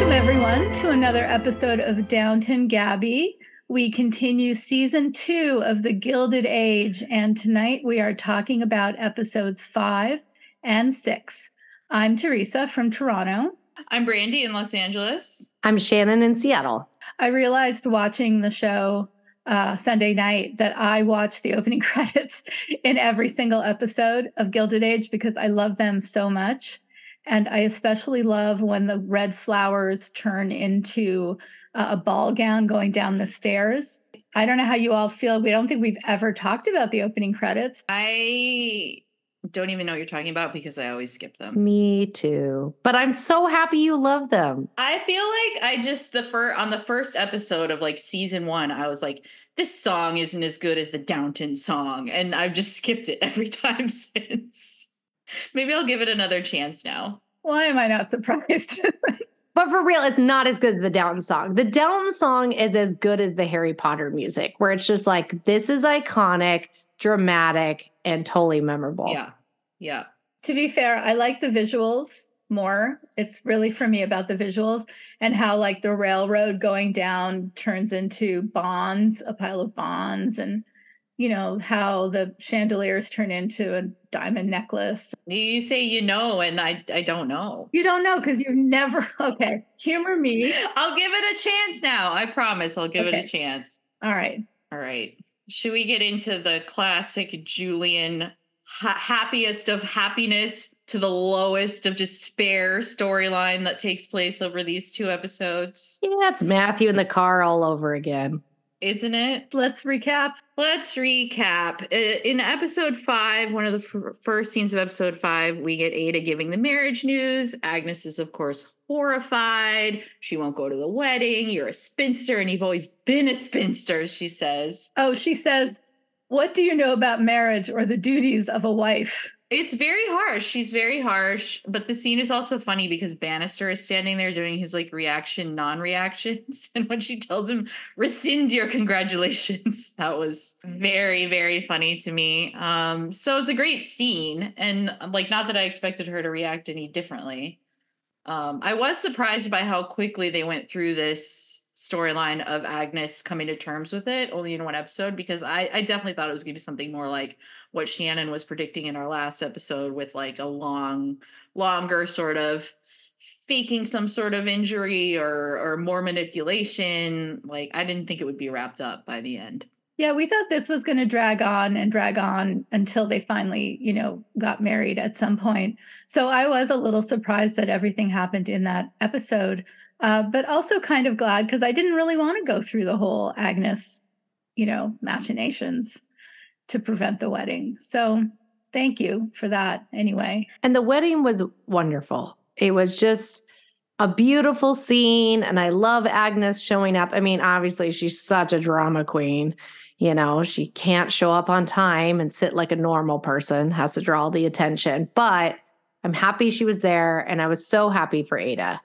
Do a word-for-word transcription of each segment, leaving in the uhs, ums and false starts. Welcome, everyone, to another episode of Downton Gabby. We continue season two of The Gilded Age, and tonight we are talking about episodes five and six. I'm Teresa from Toronto. I'm Brandi in Los Angeles. I'm Shannon in Seattle. I realized watching the show uh, Sunday night that I watch the opening credits in every single episode of Gilded Age because I love them so much. And I especially love when the red flowers turn into uh, a ball gown going down the stairs. I don't know how you all feel. We don't think we've ever talked about the opening credits. I don't even know what you're talking about because I always skip them. Me too. But I'm so happy you love them. I feel like I just, the fir- on the first episode of like season one, I was like, this song isn't as good as the Downton song. And I've just skipped it every time since. Maybe I'll give it another chance now. Why am I not surprised? But for real, it's not as good as the Downton song. The Downton song is as good as the Harry Potter music, where it's just like, this is iconic, dramatic, and totally memorable. Yeah, yeah. To be fair, I like the visuals more. It's really, for me, about the visuals and how like the railroad going down turns into bonds, a pile of bonds, and you know, how the chandeliers turn into a diamond necklace. You say you know, and I I don't know. You don't know because you've never, okay, humor me. I'll give it a chance now. I promise I'll give okay. it a chance. All right. All right. Should we get into the classic Julian ha- happiest of happiness to the lowest of despair storyline that takes place over these two episodes? Yeah, that's Matthew in the car all over again. Isn't it? Let's recap. Let's recap. In episode five, one of the f- first scenes of episode five, we get Ada giving the marriage news. Agnes is, of course, horrified. She won't go to the wedding. You're a spinster, and you've always been a spinster, she says. Oh, she says, what do you know about marriage or the duties of a wife? It's very harsh. She's very harsh. But the scene is also funny because Bannister is standing there doing his like reaction, non-reactions. And when she tells him, rescind your congratulations, that was very, very funny to me. Um, so it's a great scene. And like, not that I expected her to react any differently. Um, I was surprised by how quickly they went through this storyline of Agnes coming to terms with it only in one episode, because I, I definitely thought it was going to be something more like what Shannon was predicting in our last episode with like a long, longer sort of faking some sort of injury or or more manipulation. Like, I didn't think it would be wrapped up by the end. Yeah, we thought this was going to drag on and drag on until they finally, you know, got married at some point. So I was a little surprised that everything happened in that episode, uh, but also kind of glad because I didn't really want to go through the whole Agnes, you know, machinations to prevent the wedding. So thank you for that anyway. And the wedding was wonderful. It was just a beautiful scene. And I love Agnes showing up. I mean, obviously, she's such a drama queen. You know, she can't show up on time and sit like a normal person, has to draw all the attention. But I'm happy she was there, and I was so happy for Ada.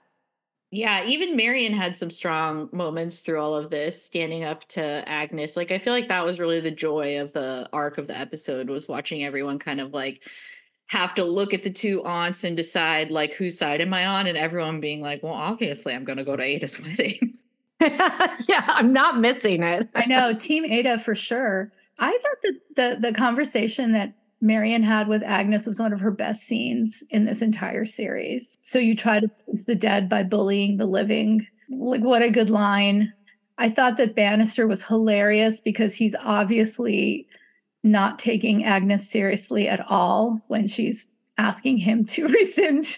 Yeah, even Marion had some strong moments through all of this, standing up to Agnes. Like, I feel like that was really the joy of the arc of the episode, was watching everyone kind of like have to look at the two aunts and decide like, whose side am I on? And everyone being like, well, obviously I'm going to go to Ada's wedding. Yeah, I'm not missing it. I know, Team Ada for sure. I thought that the the conversation that Marion had with Agnes was one of her best scenes in this entire series. So you try to please the dead by bullying the living. Like, what a good line. I thought that Bannister was hilarious because he's obviously not taking Agnes seriously at all when she's asking him to rescind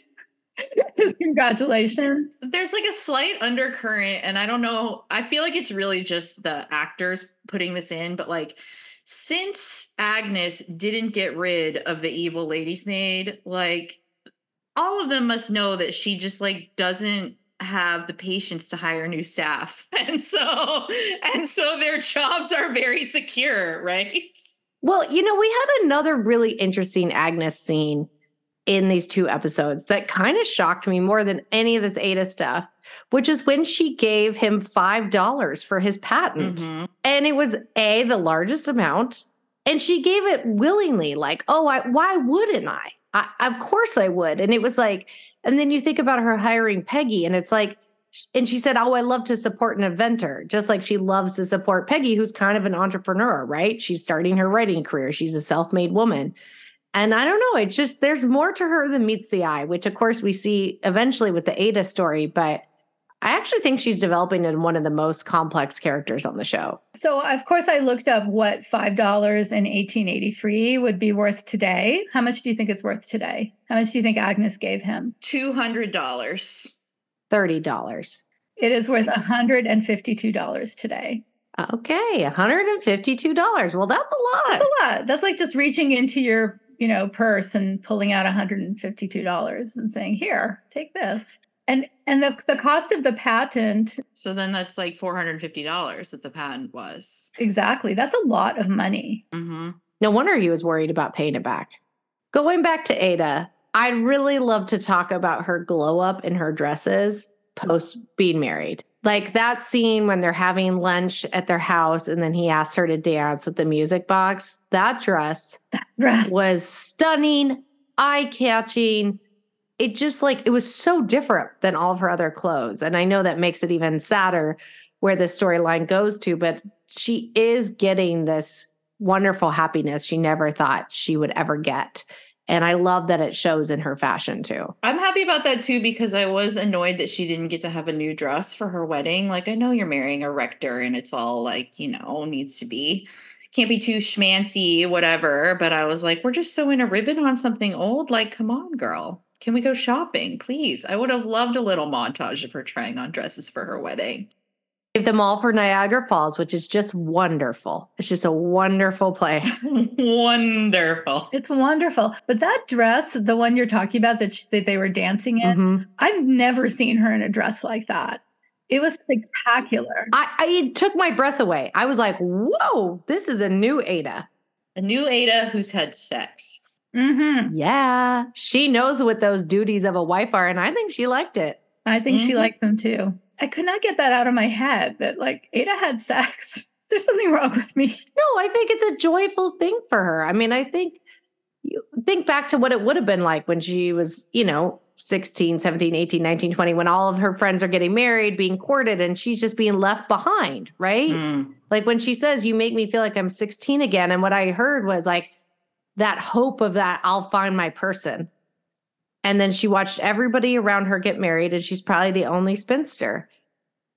his congratulations. There's like a slight undercurrent, and I don't know, I feel like it's really just the actors putting this in, but like, since Agnes didn't get rid of the evil lady's maid, like, all of them must know that she just like doesn't have the patience to hire new staff. And so, and so their jobs are very secure, right? Well, you know, we had another really interesting Agnes scene in these two episodes that kind of shocked me more than any of this Ada stuff, which is when she gave him five dollars for his patent. Mm-hmm. And it was, A, the largest amount, and she gave it willingly, like, oh, I, why wouldn't I? I? Of course I would. And it was like, and then you think about her hiring Peggy, and it's like, and she said, oh, I love to support an inventor, just like she loves to support Peggy, who's kind of an entrepreneur, right? She's starting her writing career. She's a self-made woman. And I don't know, it's just, there's more to her than meets the eye, which of course we see eventually with the Ada story, but I actually think she's developing in one of the most complex characters on the show. So, of course, I looked up what five dollars in eighteen eighty-three would be worth today. How much do you think it's worth today? How much do you think Agnes gave him? two hundred dollars. thirty dollars. It is worth one hundred fifty-two dollars today. Okay, one hundred fifty-two dollars. Well, that's a lot. That's a lot. That's like just reaching into your, you know, purse and pulling out one hundred fifty-two dollars and saying, here, take this. And and the the cost of the patent. So then that's like four hundred fifty dollars that the patent was. Exactly. That's a lot of money. Mm-hmm. No wonder he was worried about paying it back. Going back to Ada, I'd really love to talk about her glow up in her dresses post being married. Like that scene when they're having lunch at their house and then he asks her to dance with the music box. That dress, that dress. was stunning, eye-catching. It just like, it was so different than all of her other clothes. And I know that makes it even sadder where the storyline goes to, but she is getting this wonderful happiness she never thought she would ever get. And I love that it shows in her fashion too. I'm happy about that too, because I was annoyed that she didn't get to have a new dress for her wedding. Like, I know you're marrying a rector and it's all like, you know, needs to be, can't be too schmancy, whatever. But I was like, we're just so in a ribbon on something old. Like, come on, girl. Can we go shopping, please? I would have loved a little montage of her trying on dresses for her wedding. Give them all for Niagara Falls, which is just wonderful. It's just a wonderful play. Wonderful. It's wonderful. But that dress, the one you're talking about that, she, that they were dancing in, mm-hmm. I've never seen her in a dress like that. It was spectacular. I, I it took my breath away. I was like, whoa, this is a new Ada. A new Ada who's had sex. Mm-hmm. Yeah. She knows what those duties of a wife are, and I think she liked it. I think mm-hmm. she liked them too. I could not get that out of my head that like Ada had sex. Is there something wrong with me? No, I think it's a joyful thing for her. I mean, I think you think back to what it would have been like when she was, you know, sixteen, seventeen, eighteen, nineteen, twenty, when all of her friends are getting married, being courted, and she's just being left behind, right? Mm. Like when she says, you make me feel like I'm sixteen again. And what I heard was like, that hope of that, I'll find my person. And then she watched everybody around her get married, and she's probably the only spinster.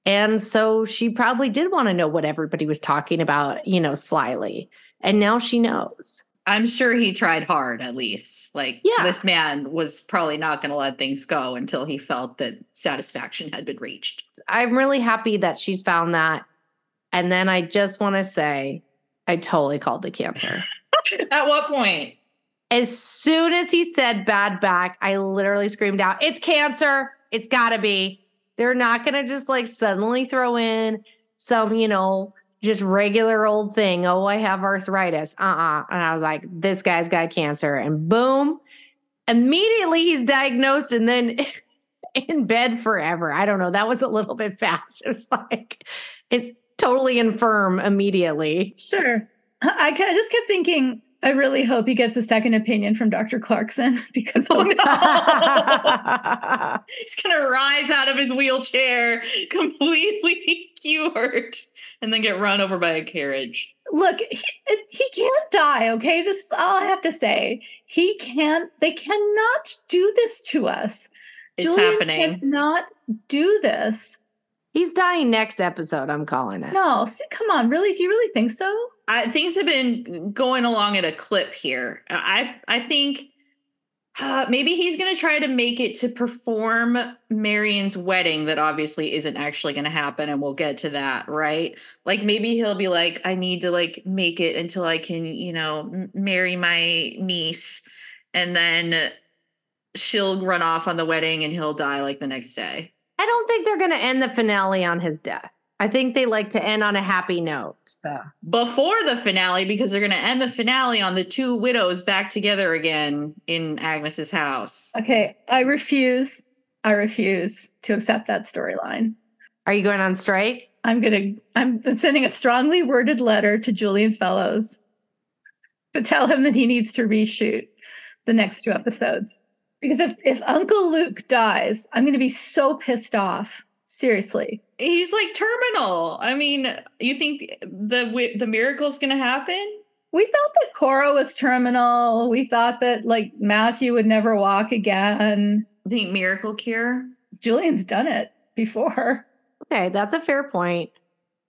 And so she probably did want to know what everybody was talking about, you know, slyly. And now she knows. I'm sure he tried hard, at least. Like, yeah. This man was probably not going to let things go until he felt that satisfaction had been reached. I'm really happy that she's found that. And then I just want to say, I totally called the cancer. At what point? As soon as he said bad back, I literally screamed out, it's cancer. It's got to be. They're not going to just like suddenly throw in some, you know, just regular old thing. Oh, I have arthritis. Uh-uh. And I was like, this guy's got cancer. And boom, immediately he's diagnosed and then in bed forever. I don't know. That was a little bit fast. It was like, it's totally infirm immediately. Sure. I just kept thinking, I really hope he gets a second opinion from Doctor Clarkson because oh no, he's going to rise out of his wheelchair completely cured and then get run over by a carriage. Look, he, he can't die, okay? This is all I have to say. He can't, they cannot do this to us. It's Julian happening. Cannot do this. He's dying next episode, I'm calling it. No, see, come on, really? Do you really think so? I, things have been going along at a clip here. I I think uh, maybe he's going to try to make it to perform Marion's wedding that obviously isn't actually going to happen, and we'll get to that, right? Like maybe he'll be like, I need to like make it until I can, you know, marry my niece, and then she'll run off on the wedding and he'll die like the next day. I don't think they're going to end the finale on his death. I think they like to end on a happy note. So before the finale, because they're going to end the finale on the two widows back together again in Agnes's house. Okay, I refuse. I refuse to accept that storyline. Are you going on strike? I'm going to. I'm, I'm sending a strongly worded letter to Julian Fellows to tell him that he needs to reshoot the next two episodes. Because if if Uncle Luke dies, I'm going to be so pissed off. Seriously. He's like terminal. I mean, you think the the miracle's going to happen? We thought that Cora was terminal. We thought that, like, Matthew would never walk again. The miracle cure? Julian's done it before. Okay, that's a fair point.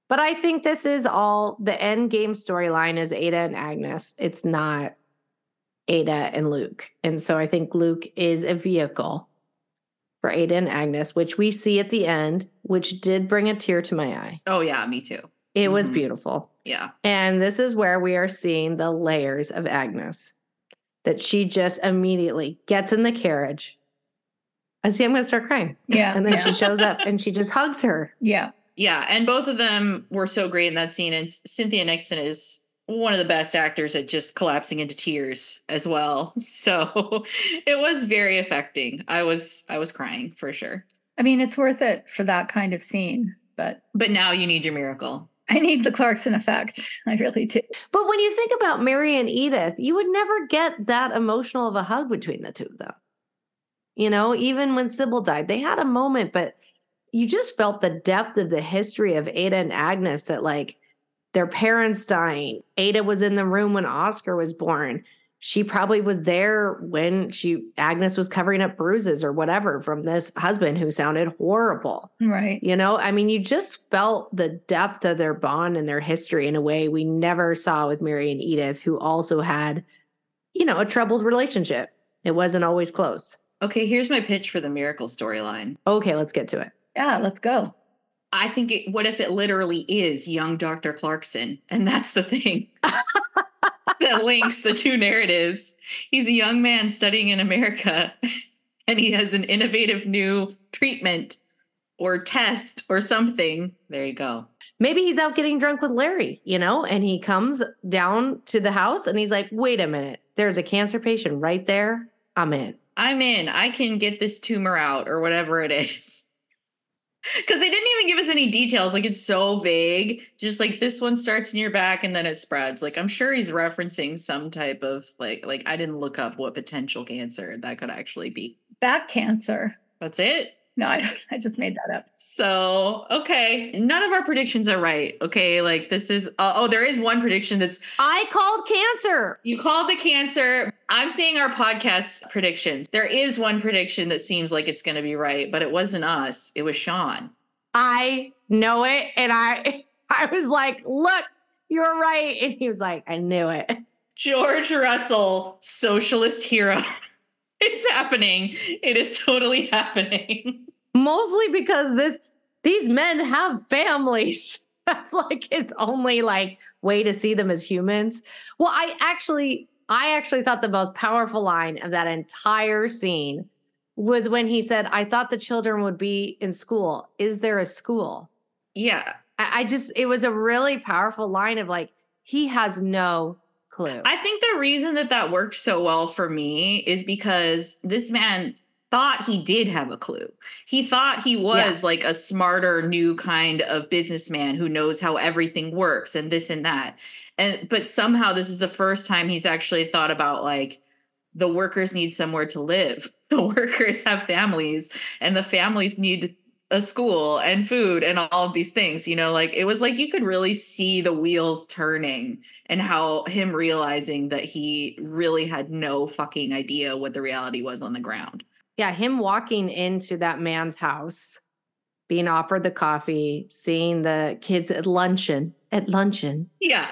But I think this is all, the end game storyline is Ada and Agnes. It's not Ada and Luke. And so I think Luke is a vehicle for Ada and Agnes, which we see at the end, which did bring a tear to my eye. Oh, yeah, me too. It mm-hmm. was beautiful. Yeah. And this is where we are seeing the layers of Agnes, that she just immediately gets in the carriage. I see, I'm going to start crying. Yeah. And then yeah. she shows up and she just hugs her. Yeah. Yeah. And both of them were so great in that scene. And Cynthia Nixon is one of the best actors at just collapsing into tears as well. So it was very affecting. I was, I was crying for sure. I mean, it's worth it for that kind of scene, but. But now you need your miracle. I need the Clarkson effect. I really do. But when you think about Mary and Edith, you would never get that emotional of a hug between the two of them. You know, even when Sybil died, they had a moment, but you just felt the depth of the history of Ada and Agnes, that like their parents dying. Ada was in the room when Oscar was born. She probably was there when she Agnes was covering up bruises or whatever from this husband who sounded horrible. Right. You know, I mean, you just felt the depth of their bond and their history in a way we never saw with Mary and Edith, who also had, you know, a troubled relationship. It wasn't always close. Okay, here's my pitch for the miracle storyline. Okay, let's get to it. Yeah, let's go. I think, it, what if it literally is young Doctor Clarkson? And that's the thing that links the two narratives. He's a young man studying in America, and he has an innovative new treatment or test or something. There you go. Maybe he's out getting drunk with Larry, you know, and he comes down to the house and he's like, wait a minute, there's a cancer patient right there. I'm in. I'm in. I can get this tumor out or whatever it is. Because they didn't even give us any details. Like, it's so vague. Just like, this one starts in your back and then it spreads. Like, I'm sure he's referencing some type of, like, like I didn't look up what potential cancer that could actually be. Back cancer. That's it? No, I, I just made that up. So, okay. None of our predictions are right. Okay. Like, this is, uh, oh, there is one prediction that's. I called cancer. You called the cancer. I'm saying our podcast predictions. There is one prediction that seems like it's going to be right, but it wasn't us. It was Sean. I know it. And I, I was like, look, you're right. And he was like, I knew it. George Russell, socialist hero. It's happening. It is totally happening. Mostly because this these men have families. That's like it's only like way to see them as humans. Well, I actually I actually thought the most powerful line of that entire scene was when he said, I thought the children would be in school. Is there a school? Yeah. I, I just it was a really powerful line of like, he has no clue. I think the reason that that worked so well for me is because this man thought he did have a clue. He thought he was yeah. like a smarter, new kind of businessman who knows how everything works and this and that. And but somehow this is the first time he's actually thought about like the workers need somewhere to live. The workers have families and the families need a school and food and all of these things, you know, like it was like you could really see the wheels turning. And how him realizing that he really had no fucking idea what the reality was on the ground. Yeah, him walking into that man's house, being offered the coffee, seeing the kids at luncheon. At luncheon. Yeah.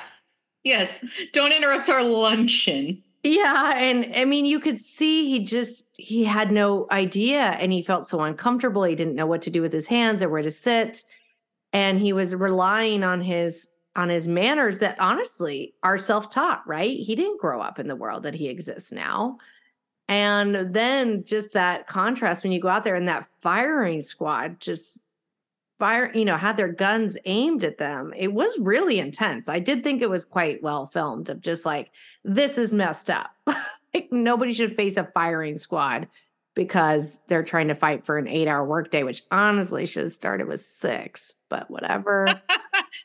Yes. Don't interrupt our luncheon. Yeah. And I mean, you could see he just, he had no idea and he felt so uncomfortable. He didn't know what to do with his hands or where to sit. And he was relying on his on his manners that honestly are self-taught, right? He didn't grow up in the world that he exists now. And then just that contrast when you go out there and that firing squad just fire, you know, had their guns aimed at them. It was really intense. I did think it was quite well filmed of just like, this is messed up. Like nobody should face a firing squad because they're trying to fight for an eight-hour workday, which honestly should have started with six, but whatever.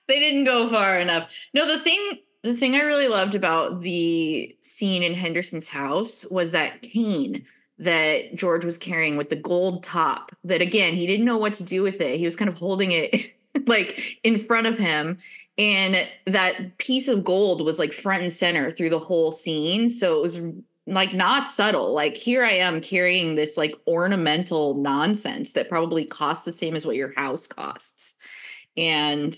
They didn't go far enough. No, the thing the thing I really loved about the scene in Henderson's house was that Kane that George was carrying with the gold top that, again, he didn't know what to do with it. He was kind of holding it like in front of him. And that piece of gold was like front and center through the whole scene. So it was like not subtle. Like, here I am carrying this like ornamental nonsense that probably costs the same as what your house costs. And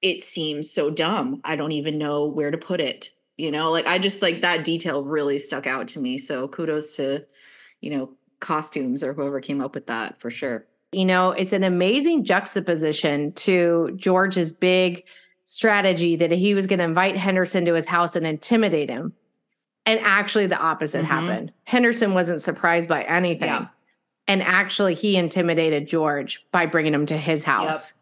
it seems so dumb. I don't even know where to put it. You know, like, I just like that detail really stuck out to me. So kudos to, you know, costumes or whoever came up with that for sure. You know, it's an amazing juxtaposition to George's big strategy that he was going to invite Henderson to his house and intimidate him. And actually the opposite mm-hmm. happened. Henderson wasn't surprised by anything. Yeah. And actually he intimidated George by bringing him to his house. Yep.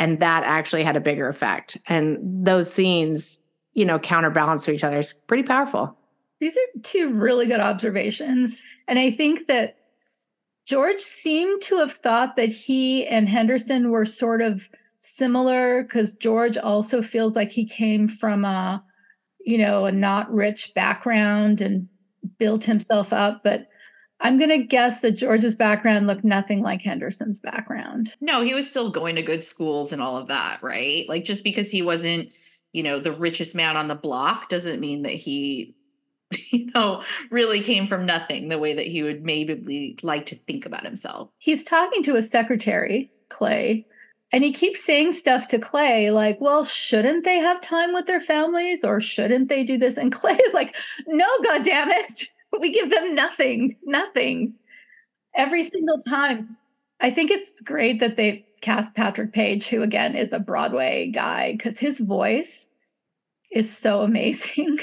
And that actually had a bigger effect. And those scenes, you know, counterbalance to each other. It's pretty powerful. These are two really good observations. And I think that George seemed to have thought that he and Henderson were sort of similar, because George also feels like he came from a, you know, a not rich background and built himself up. But I'm going to guess that George's background looked nothing like Henderson's background. No, he was still going to good schools and all of that, right? Like, just because he wasn't, you know, the richest man on the block doesn't mean that he, you know, really came from nothing the way that he would maybe like to think about himself. He's talking to his secretary, Clay, and he keeps saying stuff to Clay like, well, shouldn't they have time with their families, or shouldn't they do this? And Clay is like, no, goddamn it. We give them nothing, nothing. Every single time. I think it's great that they cast Patrick Page, who, again, is a Broadway guy, because his voice is so amazing.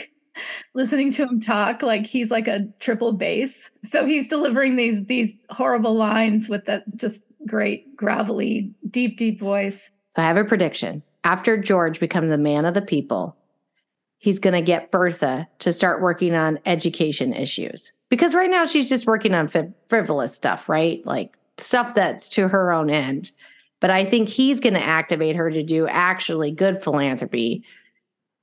Listening to him talk, like, he's like a triple bass. So he's delivering these these horrible lines with that just great, gravelly, deep, deep voice. I have a prediction. After George becomes a man of the people, he's going to get Bertha to start working on education issues. Because right now she's just working on friv- frivolous stuff, right? Like, stuff that's to her own end. But I think he's going to activate her to do actually good philanthropy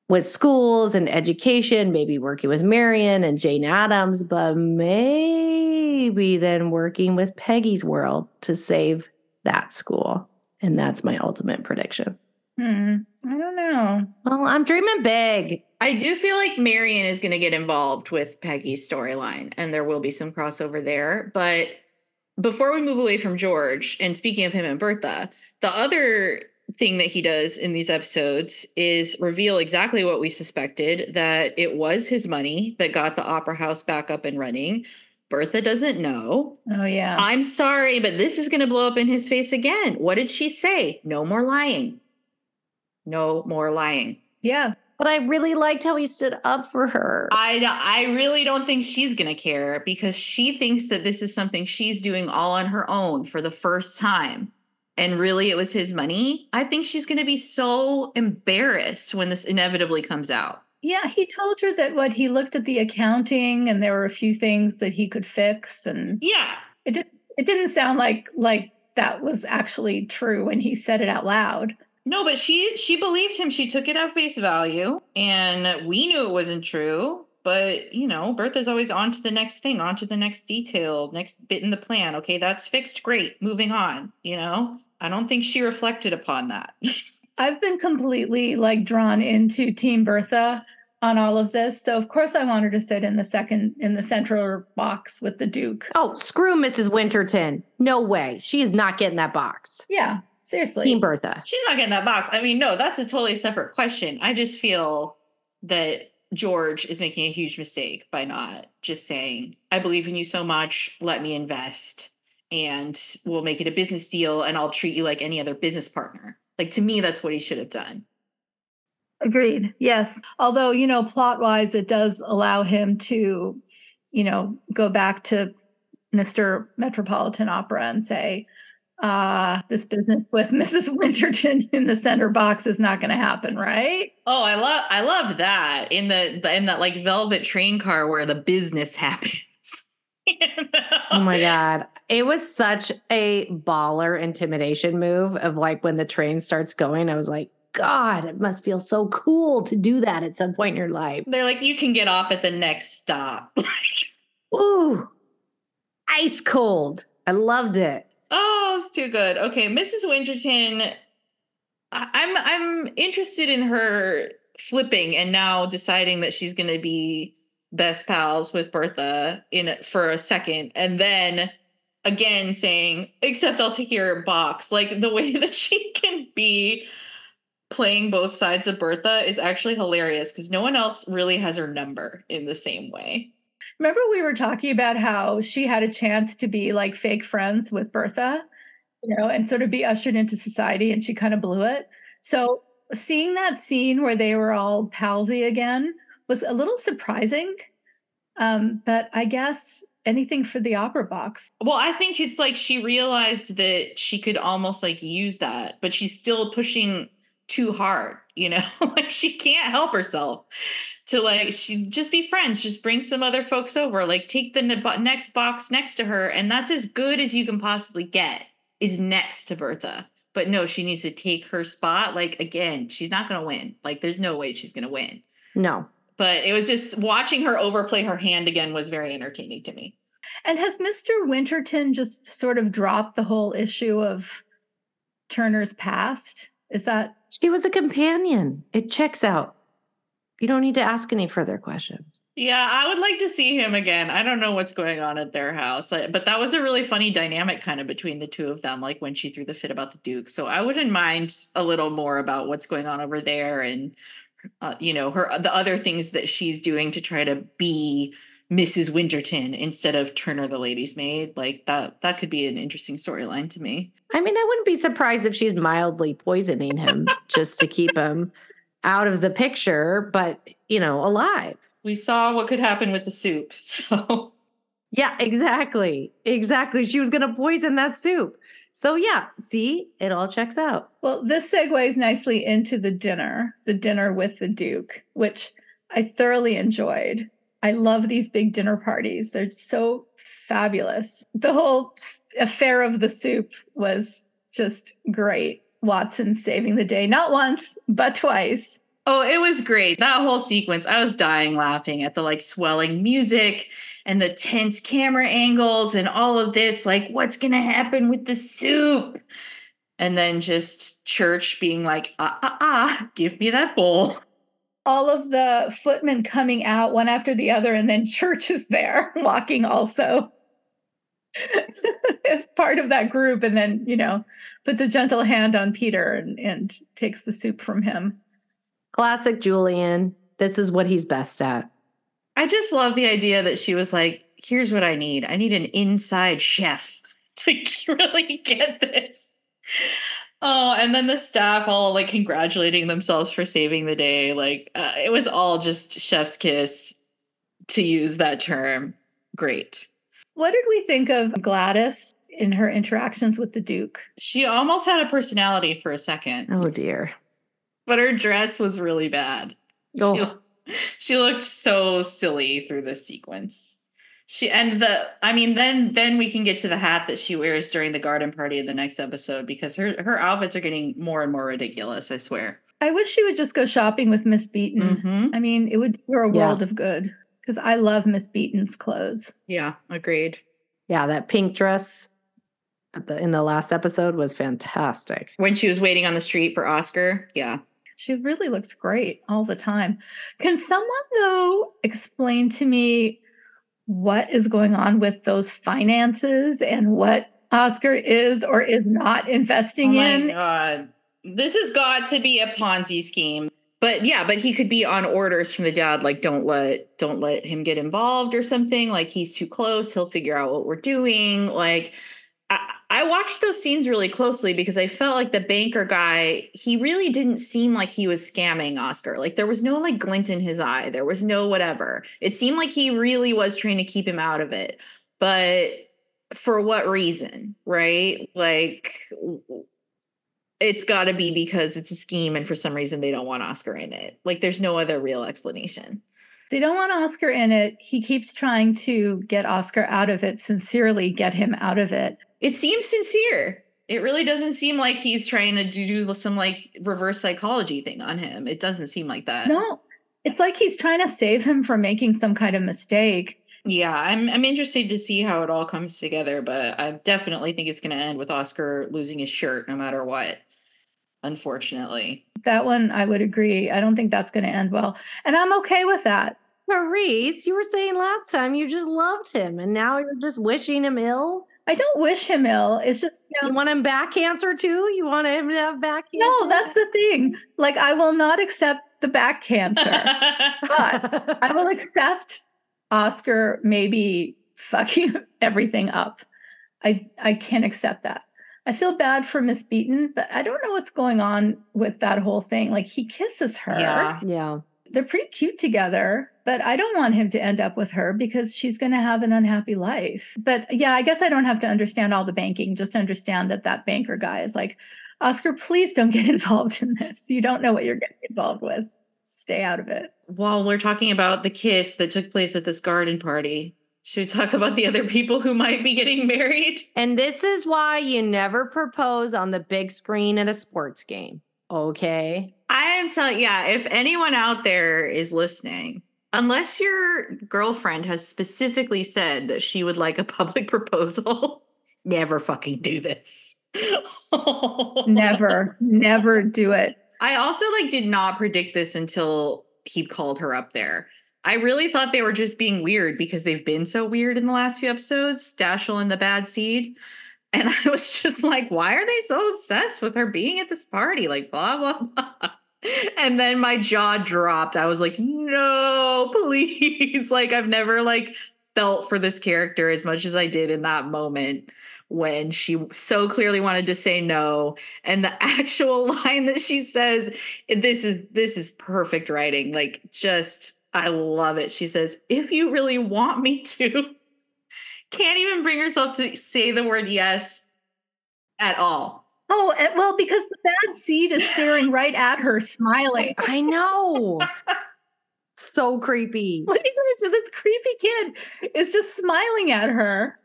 with schools and education, maybe working with Marion and Jane Addams, but maybe then working with Peggy's World to save that school. And that's my ultimate prediction. Hmm. I don't know. Well, I'm dreaming big. I do feel like Marion is going to get involved with Peggy's storyline, and there will be some crossover there. But before we move away from George, and speaking of him and Bertha, the other thing that he does in these episodes is reveal exactly what we suspected, that it was his money that got the opera house back up and running. Bertha doesn't know. Oh, yeah. I'm sorry, but this is going to blow up in his face again. What did she say? No more lying. No more lying. Yeah. But I really liked how he stood up for her. I, I really don't think she's going to care, because she thinks that this is something she's doing all on her own for the first time. And really, it was his money. I think she's going to be so embarrassed when this inevitably comes out. Yeah, he told her that what he looked at the accounting and there were a few things that he could fix. And yeah, it, did, it didn't sound like like that was actually true when he said it out loud. No, but she she believed him. She took it at face value, and we knew it wasn't true. But, you know, Bertha's always on to the next thing, on to the next detail, next bit in the plan. Okay, that's fixed. Great. Moving on. You know, I don't think she reflected upon that. I've been completely like drawn into Team Bertha on all of this. So, of course, I want her to sit in the second in the central box with the Duke. Oh, screw Missus Winterton. No way. She is not getting that box. Yeah. Seriously. Team Bertha. She's not getting that box. I mean, no, that's a totally separate question. I just feel that George is making a huge mistake by not just saying, I believe in you so much, let me invest, and we'll make it a business deal, and I'll treat you like any other business partner. Like, to me, that's what he should have done. Agreed. Yes. Although, you know, plot-wise, it does allow him to, you know, go back to Mister Metropolitan Opera and say, Uh, this business with Missus Winterton in the center box is not going to happen, right? Oh, I love, I loved that in the, the in that like velvet train car where the business happens. You know? Oh my God, it was such a baller intimidation move of like when the train starts going. I was like, God, it must feel so cool to do that at some point in your life. They're like, you can get off at the next stop. Ooh, ice cold. I loved it. Oh, it's too good. Okay, Missus Winterton. I'm I'm interested in her flipping and now deciding that she's going to be best pals with Bertha in for a second, and then again saying, "Except I'll take your box." Like, the way that she can be playing both sides of Bertha is actually hilarious because no one else really has her number in the same way. Remember we were talking about how she had a chance to be like fake friends with Bertha, you know, and sort of be ushered into society, and she kind of blew it. So seeing that scene where they were all palsy again was a little surprising, um, but I guess anything for the opera box. Well, I think it's like she realized that she could almost like use that, but she's still pushing too hard, you know, like she can't help herself to like, she just be friends, just bring some other folks over, like take the ne- next box next to her. And that's as good as you can possibly get is next to Bertha. But no, she needs to take her spot. Like, again, she's not going to win. Like, there's no way she's going to win. No. But it was just watching her overplay her hand again was very entertaining to me. And has Mister Winterton just sort of dropped the whole issue of Turner's past? Is that... She was a companion. It checks out. You don't need to ask any further questions. Yeah, I would like to see him again. I don't know what's going on at their house. But that was a really funny dynamic kind of between the two of them, like when she threw the fit about the Duke. So I wouldn't mind a little more about what's going on over there and, uh, you know, her the other things that she's doing to try to be Missus Winterton instead of Turner the lady's maid. Like that that could be an interesting storyline to me. I mean, I wouldn't be surprised if she's mildly poisoning him just to keep him out of the picture, but, you know, alive. We saw what could happen with the soup, so. Yeah, exactly. Exactly. She was going to poison that soup. So yeah, see, it all checks out. Well, this segues nicely into the dinner, the dinner with the Duke, which I thoroughly enjoyed. I love these big dinner parties. They're so fabulous. The whole affair of the soup was just great. Watson saving the day, not once, but twice. Oh, it was great. That whole sequence, I was dying laughing at the like swelling music and the tense camera angles and all of this, like what's going to happen with the soup? And then just Church being like, ah, ah, ah, give me that bowl. All of the footmen coming out one after the other, and then Church is there walking also as part of that group, and then, you know, puts a gentle hand on Peter and, and takes the soup from him. Classic Julian. This is what he's best at. I just love the idea that she was like, here's what I need. I need an inside chef to really get this. Oh, and then the staff all like congratulating themselves for saving the day. Like uh, it was all just chef's kiss, to use that term. Great. What did we think of Gladys in her interactions with the Duke? She almost had a personality for a second. Oh, dear. But her dress was really bad. Oh. She, she looked so silly through this sequence. She and the I mean, then then we can get to the hat that she wears during the garden party in the next episode, because her, her outfits are getting more and more ridiculous, I swear. I wish she would just go shopping with Miss Beaton. Mm-hmm. I mean, it would do her a world yeah. of good. Because I love Miss Beaton's clothes. Yeah, agreed. Yeah, that pink dress at the, in the last episode was fantastic. When she was waiting on the street for Oscar, yeah. She really looks great all the time. Can someone, though, explain to me what is going on with those finances and what Oscar is or is not investing in? Oh, my God. This has got to be a Ponzi scheme. But yeah, but he could be on orders from the dad, like don't let don't let him get involved or something, like he's too close. He'll figure out what we're doing. Like I, I watched those scenes really closely because I felt like the banker guy, he really didn't seem like he was scamming Oscar. Like there was no like glint in his eye. There was no whatever. It seemed like he really was trying to keep him out of it. But for what reason, right? Like... It's got to be because it's a scheme and for some reason they don't want Oscar in it. Like there's no other real explanation. They don't want Oscar in it. He keeps trying to get Oscar out of it, sincerely get him out of it. It seems sincere. It really doesn't seem like he's trying to do some like reverse psychology thing on him. It doesn't seem like that. No, it's like he's trying to save him from making some kind of mistake. Yeah, I'm I'm interested to see how it all comes together, but I definitely think it's going to end with Oscar losing his shirt no matter what, unfortunately. That one, I would agree. I don't think that's going to end well. And I'm okay with that. Therese, you were saying last time you just loved him, and now you're just wishing him ill? I don't wish him ill. It's just, you know, you want him back cancer too? You want him to have back cancer? No, that's the thing. Like, I will not accept the back cancer, but I will accept Oscar maybe fucking everything up. I I can't accept that. I feel bad for Miss Beaton, but I don't know what's going on with that whole thing. Like, he kisses her. Yeah. Yeah. They're pretty cute together, but I don't want him to end up with her because she's going to have an unhappy life. But yeah, I guess I don't have to understand all the banking. Just understand that that banker guy is like, Oscar, please don't get involved in this. You don't know what you're getting involved with. Stay out of it. While we're talking about the kiss that took place at this garden party, should we talk about the other people who might be getting married? And this is why you never propose on the big screen at a sports game. Okay. I am telling, yeah, if anyone out there is listening, unless your girlfriend has specifically said that she would like a public proposal, never fucking do this. Never, never do it. I also like did not predict this until he called her up there. I really thought they were just being weird because they've been so weird in the last few episodes, Dashiell and the Bad Seed. And I was just like, why are they so obsessed with her being at this party? Like, blah, blah, blah. And then my jaw dropped. I was like, no, please. Like, I've never like felt for this character as much as I did in that moment when she so clearly wanted to say no. And the actual line that she says, this is this is perfect writing. Like, just, I love it. She says, if you really want me to. Can't even bring herself to say the word yes at all. Oh, well, because the bad seed is staring right at her, smiling. I know. So creepy. What are you going to do? This creepy kid is just smiling at her.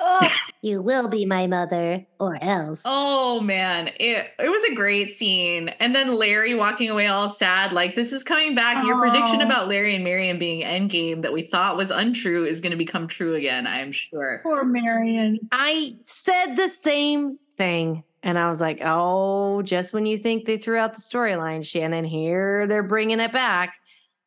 Oh. You will be my mother or else. Oh, man. It, it was a great scene. And then Larry walking away all sad. Like, this is coming back. Oh. Your prediction about Larry and Marion being endgame that we thought was untrue is going to become true again, I'm sure. Poor Marion. I said the same thing. And I was like, oh, just when you think they threw out the storyline, Shannon, here they're bringing it back.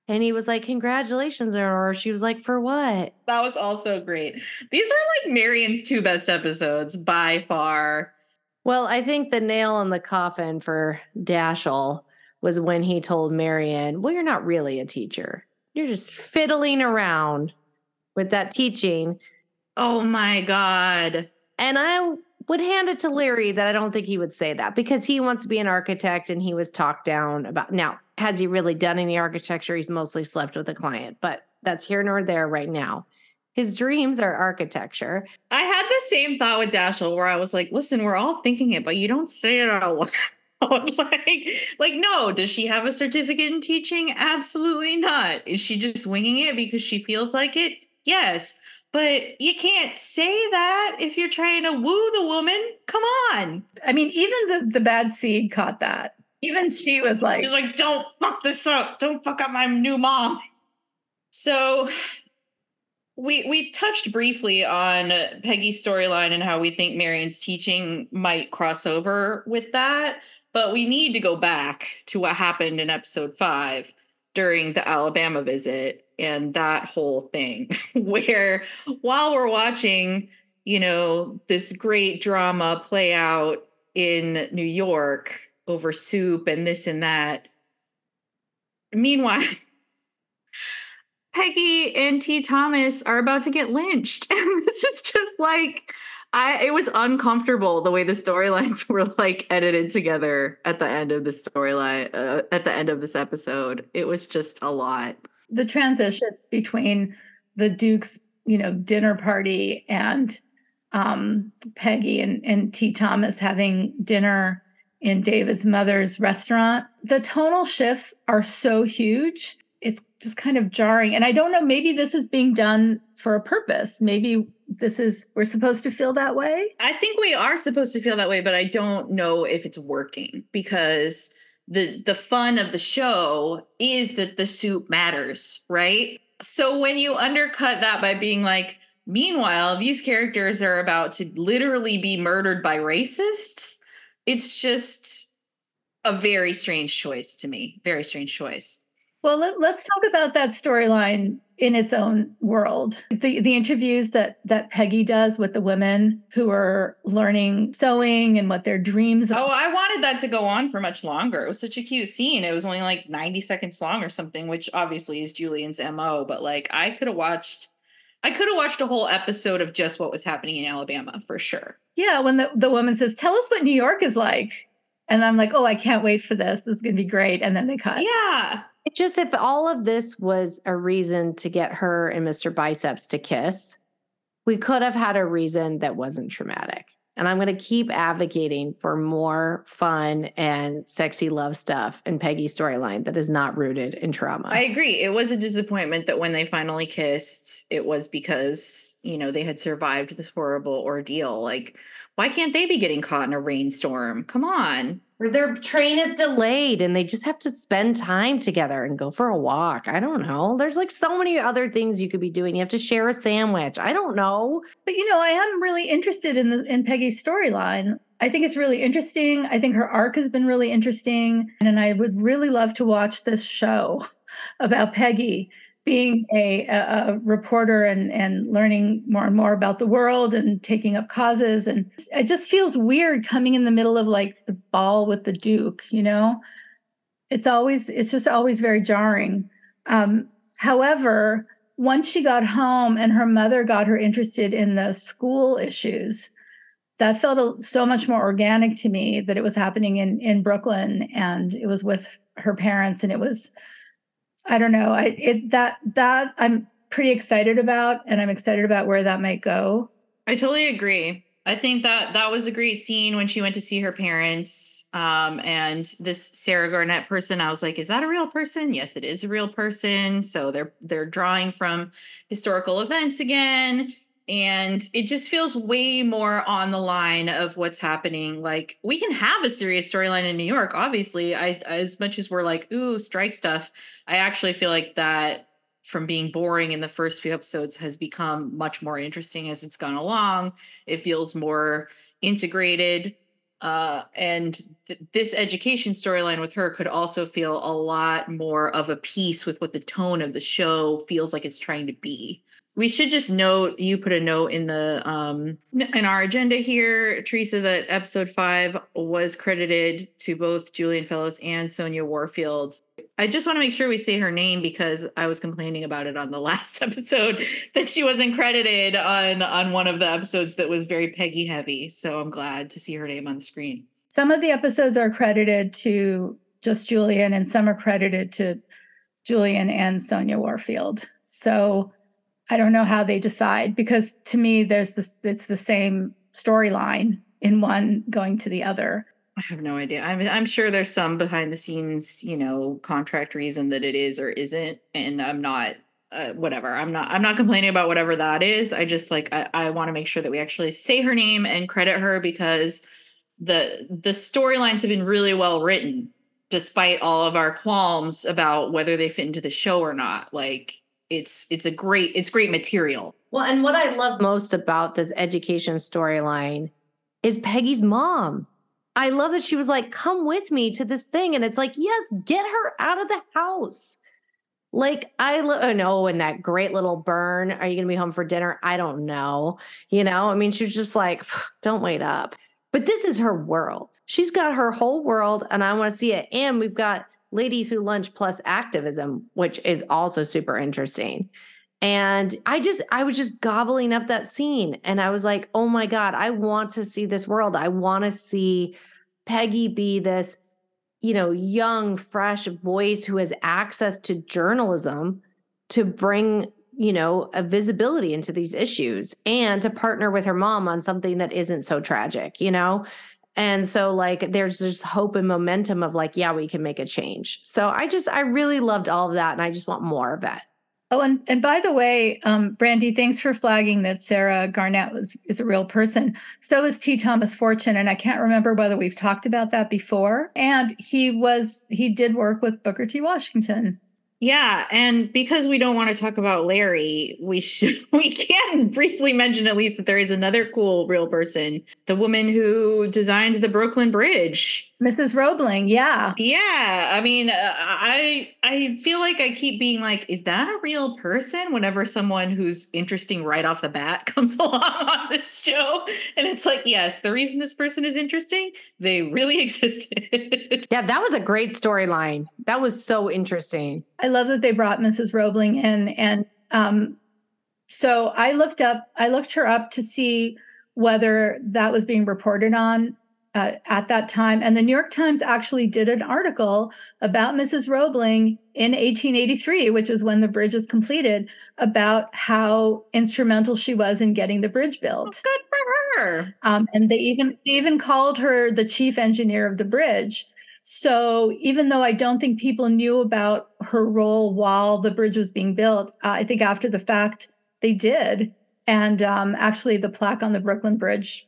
And he was like, congratulations. Or she was like, for what? That was also great. These are like Marion's two best episodes by far. Well, I think the nail in the coffin for Dashiell was when he told Marion, well, you're not really a teacher. You're just fiddling around with that teaching. Oh, my God. And I would hand it to Larry that I don't think he would say that because he wants to be an architect and he was talked down about. Now, has he really done any architecture? He's mostly slept with a client, but that's here nor there right now. His dreams are architecture. I had the same thought with Dashiell where I was like, listen, we're all thinking it, but you don't say it out loud. like, like, no, does she have a certificate in teaching? Absolutely not. Is she just winging it because she feels like it? Yes. But you can't say that if you're trying to woo the woman. Come on. I mean, even the, the bad seed caught that. Even she was like, she's like, don't fuck this up. Don't fuck up my new mom. So we we touched briefly on Peggy's storyline and how we think Marion's teaching might cross over with that. But we need to go back to what happened in episode five during the Alabama visit and that whole thing where while we're watching, you know, this great drama play out in New York over soup and this and that. Meanwhile, Peggy and T. Thomas are about to get lynched. And this is just like, I, it was uncomfortable the way the storylines were like edited together at the end of the storyline, uh, at the end of this episode. It was just a lot. The transitions between the Duke's, you know, dinner party and um, Peggy and, and T. Thomas having dinner in David's mother's restaurant. The tonal shifts are so huge. It's just kind of jarring. And I don't know, maybe this is being done for a purpose. Maybe this is, we're supposed to feel that way. I think we are supposed to feel that way, but I don't know if it's working because the the fun of the show is that the soup matters, right? so when you undercut that by being like, meanwhile, these characters are about to literally be murdered by racists, it's just a very strange choice to me. Very strange choice. Well, let, let's talk about that storyline in its own world. The the interviews that that Peggy does with the women who are learning sewing and what their dreams are. Oh, I wanted that to go on for much longer. It was such a cute scene. It was only like ninety seconds long or something, which obviously is Julian's M O. But like I could have watched, I could have watched a whole episode of just what was happening in Alabama for sure. Yeah, when the, the woman says, tell us what New York is like. And I'm like, oh, I can't wait for this. This is going to be great. And then they cut. Yeah. It just, if all of this was a reason to get her and Mister Biceps to kiss, we could have had a reason that wasn't traumatic. And I'm going to keep advocating for more fun and sexy love stuff in Peggy's storyline that is not rooted in trauma. I agree. It was a disappointment that when they finally kissed, it was because, you know, they had survived this horrible ordeal. Like, why can't they be getting caught in a rainstorm? Come on. Or their train is delayed and they just have to spend time together and go for a walk. I don't know. There's like so many other things you could be doing. You have to share a sandwich. I don't know. But, you know, I am really interested in the, in Peggy's storyline. I think it's really interesting. I think her arc has been really interesting. And, and I would really love to watch this show about Peggy being a, a, a reporter and, and learning more and more about the world and taking up causes. And it just feels weird coming in the middle of like the ball with the Duke, you know, it's always, it's just always very jarring. Um, however, once she got home and her mother got her interested in the school issues, that felt so much more organic to me that it was happening in, in Brooklyn and it was with her parents and it was, I don't know. I it that that I'm pretty excited about, and I'm excited about where that might go. I totally agree. I think that that was a great scene when she went to see her parents. Um, and this Sarah Garnett person, I was like, is that a real person? Yes, it is a real person. So they're they're drawing from historical events again. And it just feels way more on the line of what's happening. Like, we can have a serious storyline in New York, obviously. I, as much as we're like, ooh, strike stuff, I actually feel like that, from being boring in the first few episodes, has become much more interesting as it's gone along. It feels more integrated. Uh, and th- this education storyline with her could also feel a lot more of a piece with what the tone of the show feels like it's trying to be. We should just note, you put a note in the um, in our agenda here, Teresa, that episode five was credited to both Julian Fellows and Sonia Warfield. I just want to make sure we say her name because I was complaining about it on the last episode that she wasn't credited on, on one of the episodes that was very Peggy heavy. So I'm glad to see her name on the screen. Some of the episodes are credited to just Julian and some are credited to Julian and Sonia Warfield. So I don't know how they decide, because to me, there's this, it's the same storyline in one going to the other. I have no idea. I mean, I'm sure there's some behind the scenes, you know, contract reason that it is or isn't. And I'm not, uh, whatever. I'm not, I'm not complaining about whatever that is. I just like, I, I want to make sure that we actually say her name and credit her, because the, the storylines have been really well written, despite all of our qualms about whether they fit into the show or not. Like, It's it's a great it's great material. Well, and what I love most about this education storyline is Peggy's mom. I love that she was like, come with me to this thing. And it's like, yes, get her out of the house. Like, I lo- oh, know, and that great little burn. Are you going to be home for dinner? I don't know. You know, I mean, she was just like, don't wait up. But this is her world. She's got her whole world and I want to see it. And we've got Ladies Who Lunch plus activism, which is also super interesting. And I just, I was just gobbling up that scene. And I was like, oh my God, I want to see this world. I want to see Peggy be this, you know, young, fresh voice who has access to journalism to bring, you know, a visibility into these issues and to partner with her mom on something that isn't so tragic, you know? And so like, there's this hope and momentum of like, yeah, we can make a change. So I just, I really loved all of that. And I just want more of it. Oh, and, and by the way, um, Brandi, thanks for flagging that Sarah Garnett was, is a real person. So is T. Thomas Fortune. And I can't remember whether we've talked about that before. And he was, he did work with Booker T. Washington. Yeah, and because we don't want to talk about Larry, we should, we can briefly mention at least that there is another cool real person, the woman who designed the Brooklyn Bridge. Missus Roebling, yeah. Yeah, I mean, I I feel like I keep being like, is that a real person? Whenever someone who's interesting right off the bat comes along on this show, and it's like, yes, the reason this person is interesting, they really existed. Yeah, that was a great storyline. That was so interesting. I love that they brought Missus Roebling in. And um, so I looked up, I looked her up to see whether that was being reported on uh, at that time. And the New York Times actually did an article about Missus Roebling in eighteen eighty-three, which is when the bridge was completed, about how instrumental she was in getting the bridge built. Oh, good for her. Um, and they even, they even called her the chief engineer of the bridge. So even though I don't think people knew about her role while the bridge was being built, uh, I think after the fact they did. And um, actually the plaque on the Brooklyn Bridge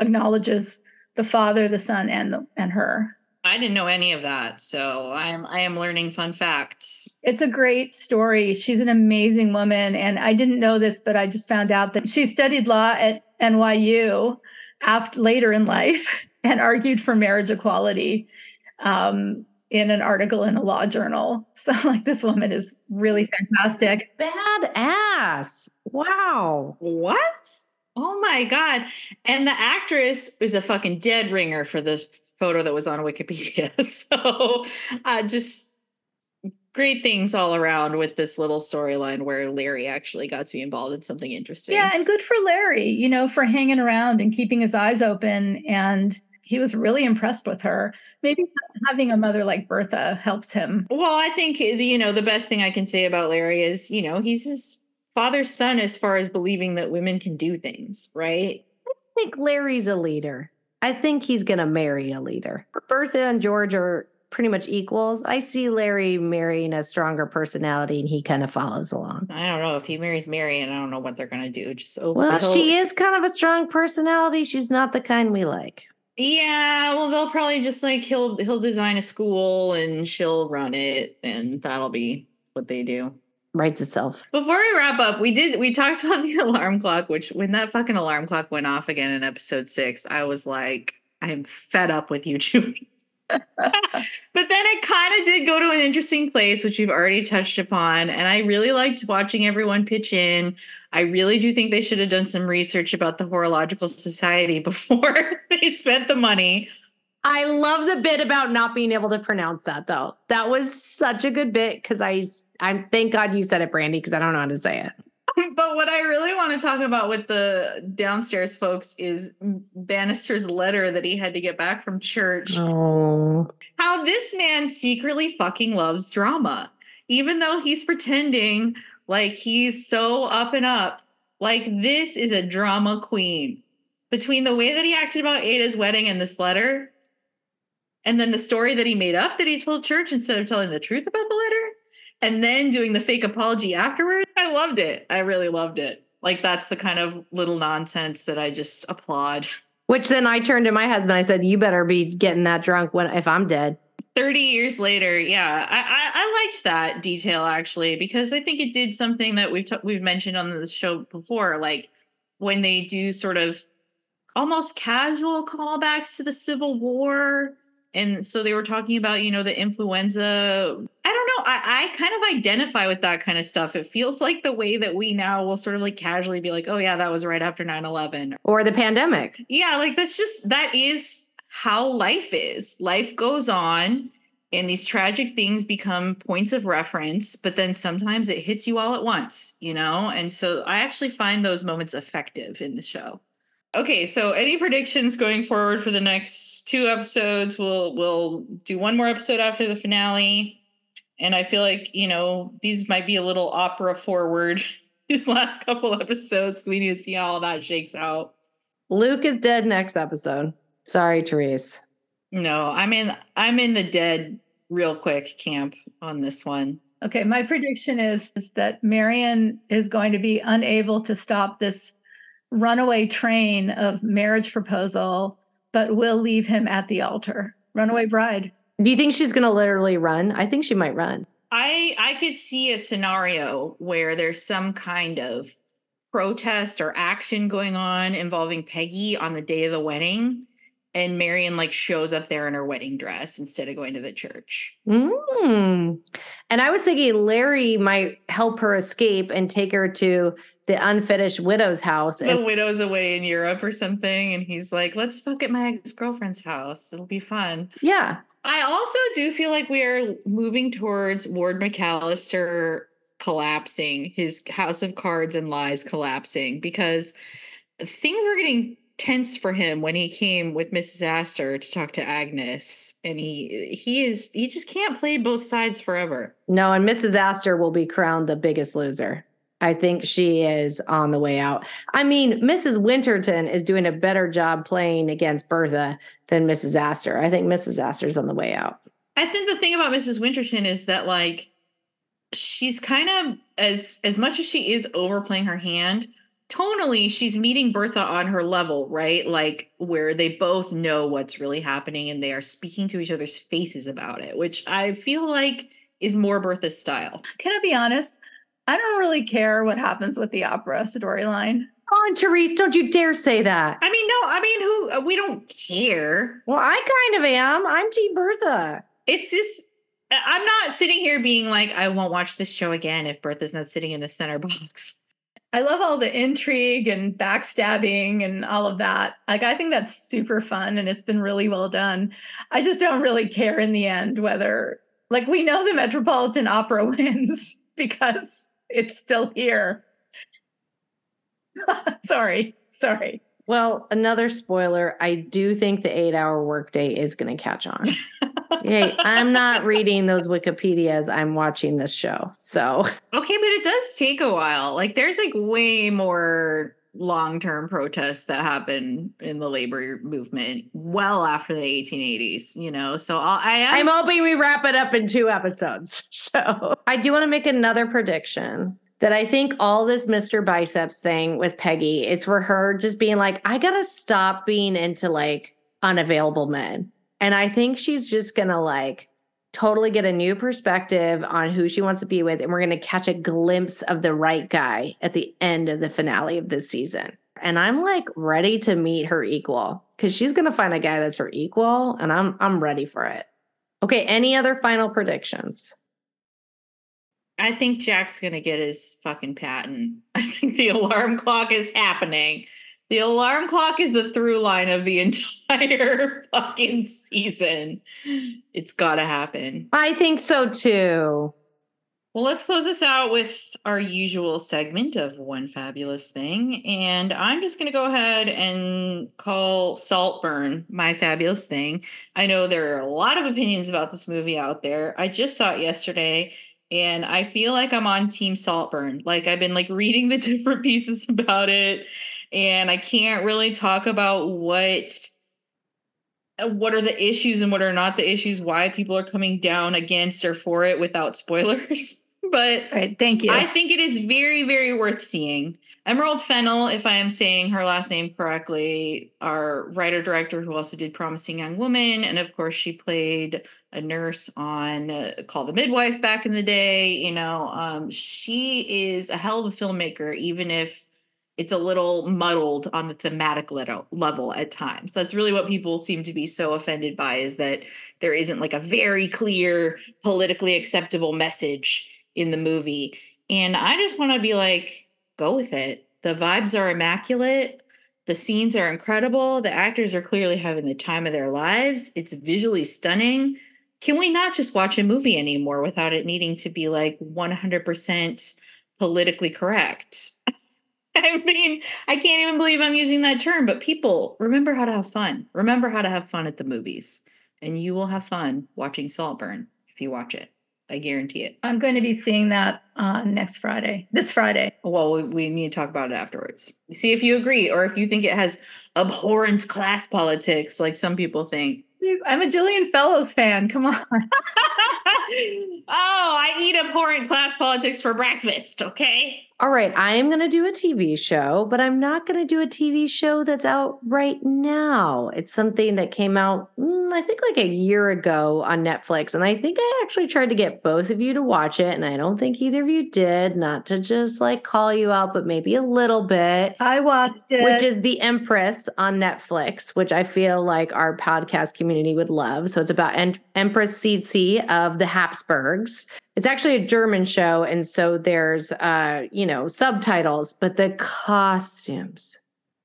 acknowledges the father, the son, and the, and her. I didn't know any of that. So I am I am learning fun facts. It's a great story. She's an amazing woman. And I didn't know this, but I just found out that she studied law at N Y U after, later in life, and argued for marriage equality um, in an article in a law journal. So like, this woman is really fantastic. Badass. Wow. What? Oh my God. And the actress is a fucking dead ringer for the photo that was on Wikipedia. So uh, just great things all around with this little storyline where Larry actually got to be involved in something interesting. Yeah. And good for Larry, you know, for hanging around and keeping his eyes open, and he was really impressed with her. Maybe having a mother like Bertha helps him. Well, I think, you know, the best thing I can say about Larry is, you know, he's his father's son as far as believing that women can do things, right? I think Larry's a leader. I think he's going to marry a leader. Bertha and George are pretty much equals. I see Larry marrying a stronger personality, and he kind of follows along. I don't know if he marries Marion. I don't know what they're going to do. Just oh, well, oh. She is kind of a strong personality. She's not the kind we like. Yeah, well, they'll probably just like he'll he'll design a school and she'll run it, and that'll be what they do. Writes itself. Before we wrap up, we did we talked about the alarm clock, which when that fucking alarm clock went off again in episode six, I was like, I'm fed up with YouTube. But then it kind of did go to an interesting place, which we've already touched upon. And I really liked watching everyone pitch in. I really do think they should have done some research about the Horological Society before they spent the money. I love the bit about not being able to pronounce that, though. That was such a good bit, because I, I'm thank God you said it, Brandi, because I don't know how to say it. But what I really want to talk about with the downstairs folks is Bannister's letter that he had to get back from church. Oh. How this man secretly fucking loves drama, even though he's pretending like he's so up and up. Like, this is a drama queen. Between the way that he acted about Ada's wedding and this letter, and then the story that he made up that he told church instead of telling the truth about the letter, and then doing the fake apology afterwards. I loved it. I really loved it. Like, that's the kind of little nonsense that I just applaud. Which then I turned to my husband. I said, you better be getting that drunk when if I'm dead. thirty years later. Yeah, I, I, I liked that detail, actually, because I think it did something that we've t- we've mentioned on the show before. Like, when they do sort of almost casual callbacks to the Civil War. And so they were talking about, you know, the influenza. I don't know. I, I kind of identify with that kind of stuff. It feels like the way that we now will sort of like casually be like, oh, yeah, that was right after nine eleven. Or the pandemic. Yeah, like that's just that is how life is. Life goes on and these tragic things become points of reference. But then sometimes it hits you all at once, you know, and so I actually find those moments effective in the show. Okay, so any predictions going forward for the next two episodes? We'll we'll do one more episode after the finale. And I feel like, you know, these might be a little opera forward, these last couple episodes. We need to see how all that shakes out. Luke is dead next episode. Sorry, Therese. No, I'm in, I'm in the dead real quick camp on this one. Okay, my prediction is, is that Marion is going to be unable to stop this runaway train of marriage proposal, but will leave him at the altar. Runaway bride. Do you think she's going to literally run? I think she might run. I I could see a scenario where there's some kind of protest or action going on involving Peggy on the day of the wedding, and Marion like shows up there in her wedding dress instead of going to the church. Mm. And I was thinking Larry might help her escape and take her to the unfinished widow's house. The and- widow's away in Europe or something. And he's like, let's fuck at my ex-girlfriend's house. It'll be fun. Yeah. I also do feel like we are moving towards Ward McAllister collapsing, his house of cards and lies collapsing, because things were getting tense for him when he came with Missus Astor to talk to Agnes, and he he is he just can't play both sides forever. No, and Missus Astor will be crowned the biggest loser. I think she is on the way out. I mean, Missus Winterton is doing a better job playing against Bertha than Missus Astor. I think Missus Astor's on the way out. I think the thing about Missus Winterton is that, like, she's kind of, as as much as she is overplaying her hand, tonally, she's meeting Bertha on her level, right? Like, where they both know what's really happening and they are speaking to each other's faces about it, which I feel like is more Bertha's style. Can I be honest? I don't really care what happens with the opera storyline. Oh, and Therese, don't you dare say that. I mean, no, I mean, who, we don't care. Well, I kind of am. I'm Team Bertha. It's just, I'm not sitting here being like, I won't watch this show again if Bertha's not sitting in the center box. I love all the intrigue and backstabbing and all of that. Like, I think that's super fun and it's been really well done. I just don't really care in the end whether, like, we know the Metropolitan Opera wins because it's still here. sorry, sorry. Well, another spoiler. I do think the eight-hour workday is going to catch on. Hey, I'm not reading those Wikipedias. I'm watching this show. So okay, but it does take a while. Like, there's like way more long-term protests that happen in the labor movement well after the eighteen eighties, you know? So I'll, I am- I'm hoping we wrap it up in two episodes. So I do want to make another prediction that I think all this Mister Biceps thing with Peggy is for her just being like, I got to stop being into like unavailable men. And I think she's just going to like totally get a new perspective on who she wants to be with. And we're going to catch a glimpse of the right guy at the end of the finale of this season. And I'm like ready to meet her equal because she's going to find a guy that's her equal. And I'm I'm ready for it. Okay. Any other final predictions? I think Jack's going to get his fucking patent. I think the alarm clock is happening. The alarm clock is the through line of the entire fucking season. It's got to happen. I think so, too. Well, let's close this out with our usual segment of One Fabulous Thing. And I'm just going to go ahead and call Saltburn my fabulous thing. I know there are a lot of opinions about this movie out there. I just saw it yesterday. And I feel like I'm on Team Saltburn. Like, I've been like reading the different pieces about it. And I can't really talk about what, what are the issues and what are not the issues, why people are coming down against or for it without spoilers. But right, thank you. I think it is very, very worth seeing. Emerald Fennell, if I am saying her last name correctly, our writer-director who also did Promising Young Woman. And, of course, she played a nurse on uh, Call the Midwife back in the day. You know, um, she is a hell of a filmmaker, even if it's a little muddled on the thematic level at times. That's really what people seem to be so offended by, is that there isn't like a very clear, politically acceptable message in the movie. And I just want to be like, go with it. The vibes are immaculate. The scenes are incredible. The actors are clearly having the time of their lives. It's visually stunning. Can we not just watch a movie anymore without it needing to be like one hundred percent politically correct? I mean, I can't even believe I'm using that term, but people, remember how to have fun. Remember how to have fun at the movies. And you will have fun watching Saltburn if you watch it. I guarantee it. I'm going to be seeing that uh, next Friday. This Friday. Well, we, we need to talk about it afterwards. See if you agree or if you think it has abhorrent class politics like some people think. Jeez, I'm a Jillian Fellows fan. Come on. Oh, I eat abhorrent class politics for breakfast, okay? All right, I am going to do a T V show, but I'm not going to do a T V show that's out right now. It's something that came out... Mm, I think like a year ago on Netflix, and I think I actually tried to get both of you to watch it, and I don't think either of you did, not to just like call you out, but maybe a little bit. I watched it. Which is The Empress on Netflix, which I feel like our podcast community would love. So it's about en- Empress Sisi of the Habsburgs. It's actually a German show, and so there's, uh, you know, subtitles, but the costumes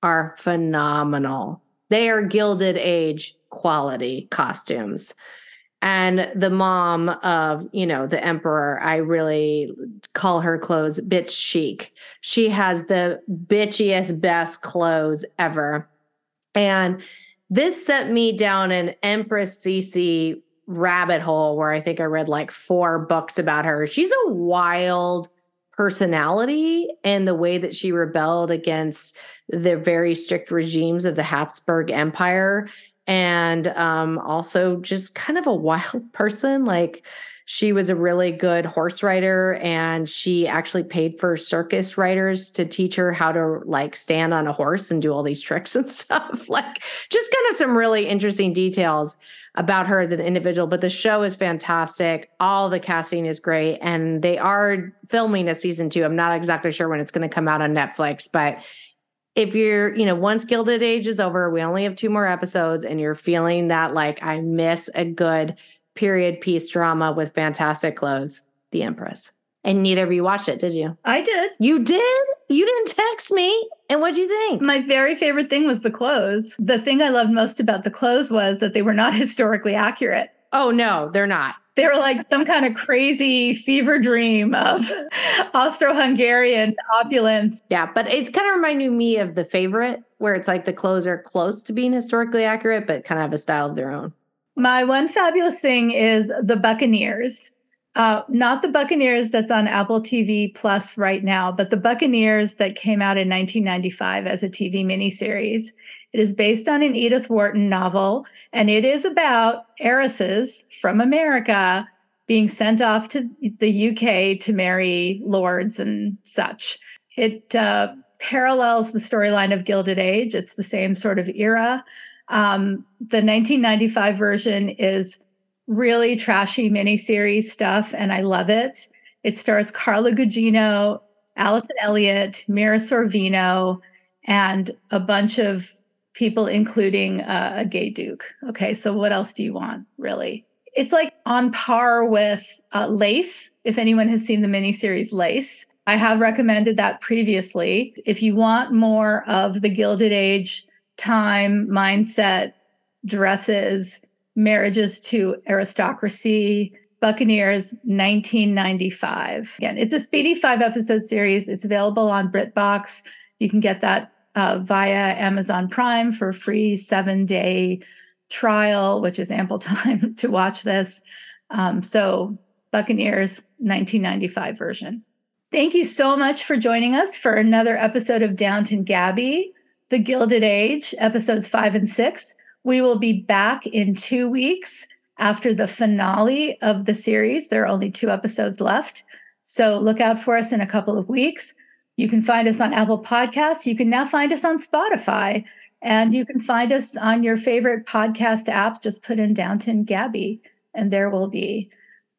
are phenomenal. They are Gilded Age quality costumes. And the mom of, you know, the emperor, I really call her clothes bitch chic. She has the bitchiest best clothes ever. And this sent me down an Empress Sisi rabbit hole where I think I read like four books about her. She's a wild personality, and the way that she rebelled against the very strict regimes of the Habsburg Empire, and um, also just kind of a wild person. Like, she was a really good horse rider, and she actually paid for circus riders to teach her how to like stand on a horse and do all these tricks and stuff. Like, just kind of some really interesting details about her as an individual. But the show is fantastic. All the casting is great. And they are filming a season two. I'm not exactly sure when it's going to come out on Netflix, but if you're, you know, once Gilded Age is over, we only have two more episodes, and you're feeling that, like, I miss a good period piece drama with fantastic clothes, The Empress. And neither of you watched it, did you? I did. You did? You didn't text me? And what'd you think? My very favorite thing was the clothes. The thing I loved most about the clothes was that they were not historically accurate. Oh, no, they're not. They were like some kind of crazy fever dream of Austro-Hungarian opulence. Yeah, but it kind of reminded me of The Favorite, where it's like the clothes are close to being historically accurate, but kind of have a style of their own. My one fabulous thing is The Buccaneers. Uh, not The Buccaneers that's on Apple T V Plus right now, but The Buccaneers that came out in nineteen ninety-five as a T V miniseries. It is based on an Edith Wharton novel, and it is about heiresses from America being sent off to the U K to marry lords and such. It uh, parallels the storyline of Gilded Age. It's the same sort of era. Um, the nineteen ninety-five version is really trashy miniseries stuff, and I love it. It stars Carla Gugino, Allison Elliott, Mira Sorvino, and a bunch of people, including uh, a gay duke. Okay, so what else do you want, really? It's like on par with uh, Lace, if anyone has seen the miniseries Lace. I have recommended that previously. If you want more of the Gilded Age time, mindset, dresses, marriages to aristocracy, Buccaneers, nineteen ninety-five. Again, it's a speedy five-episode series. It's available on BritBox. You can get that Uh, via Amazon Prime for a free seven-day trial, which is ample time to watch this. Um, so Buccaneers nineteen ninety-five version. Thank you so much for joining us for another episode of Downton Gabby, The Gilded Age, episodes five and six. We will be back in two weeks after the finale of the series. There are only two episodes left. So look out for us in a couple of weeks. You can find us on Apple Podcasts. You can now find us on Spotify. And you can find us on your favorite podcast app. Just put in Downton Gabby, and there will be.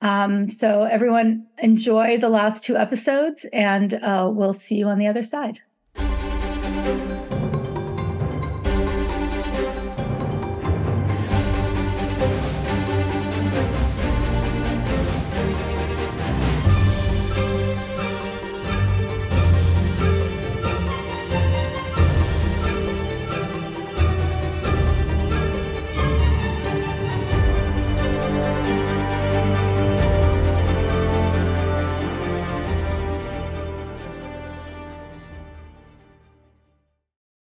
Um, so everyone, enjoy the last two episodes, and uh, we'll see you on the other side.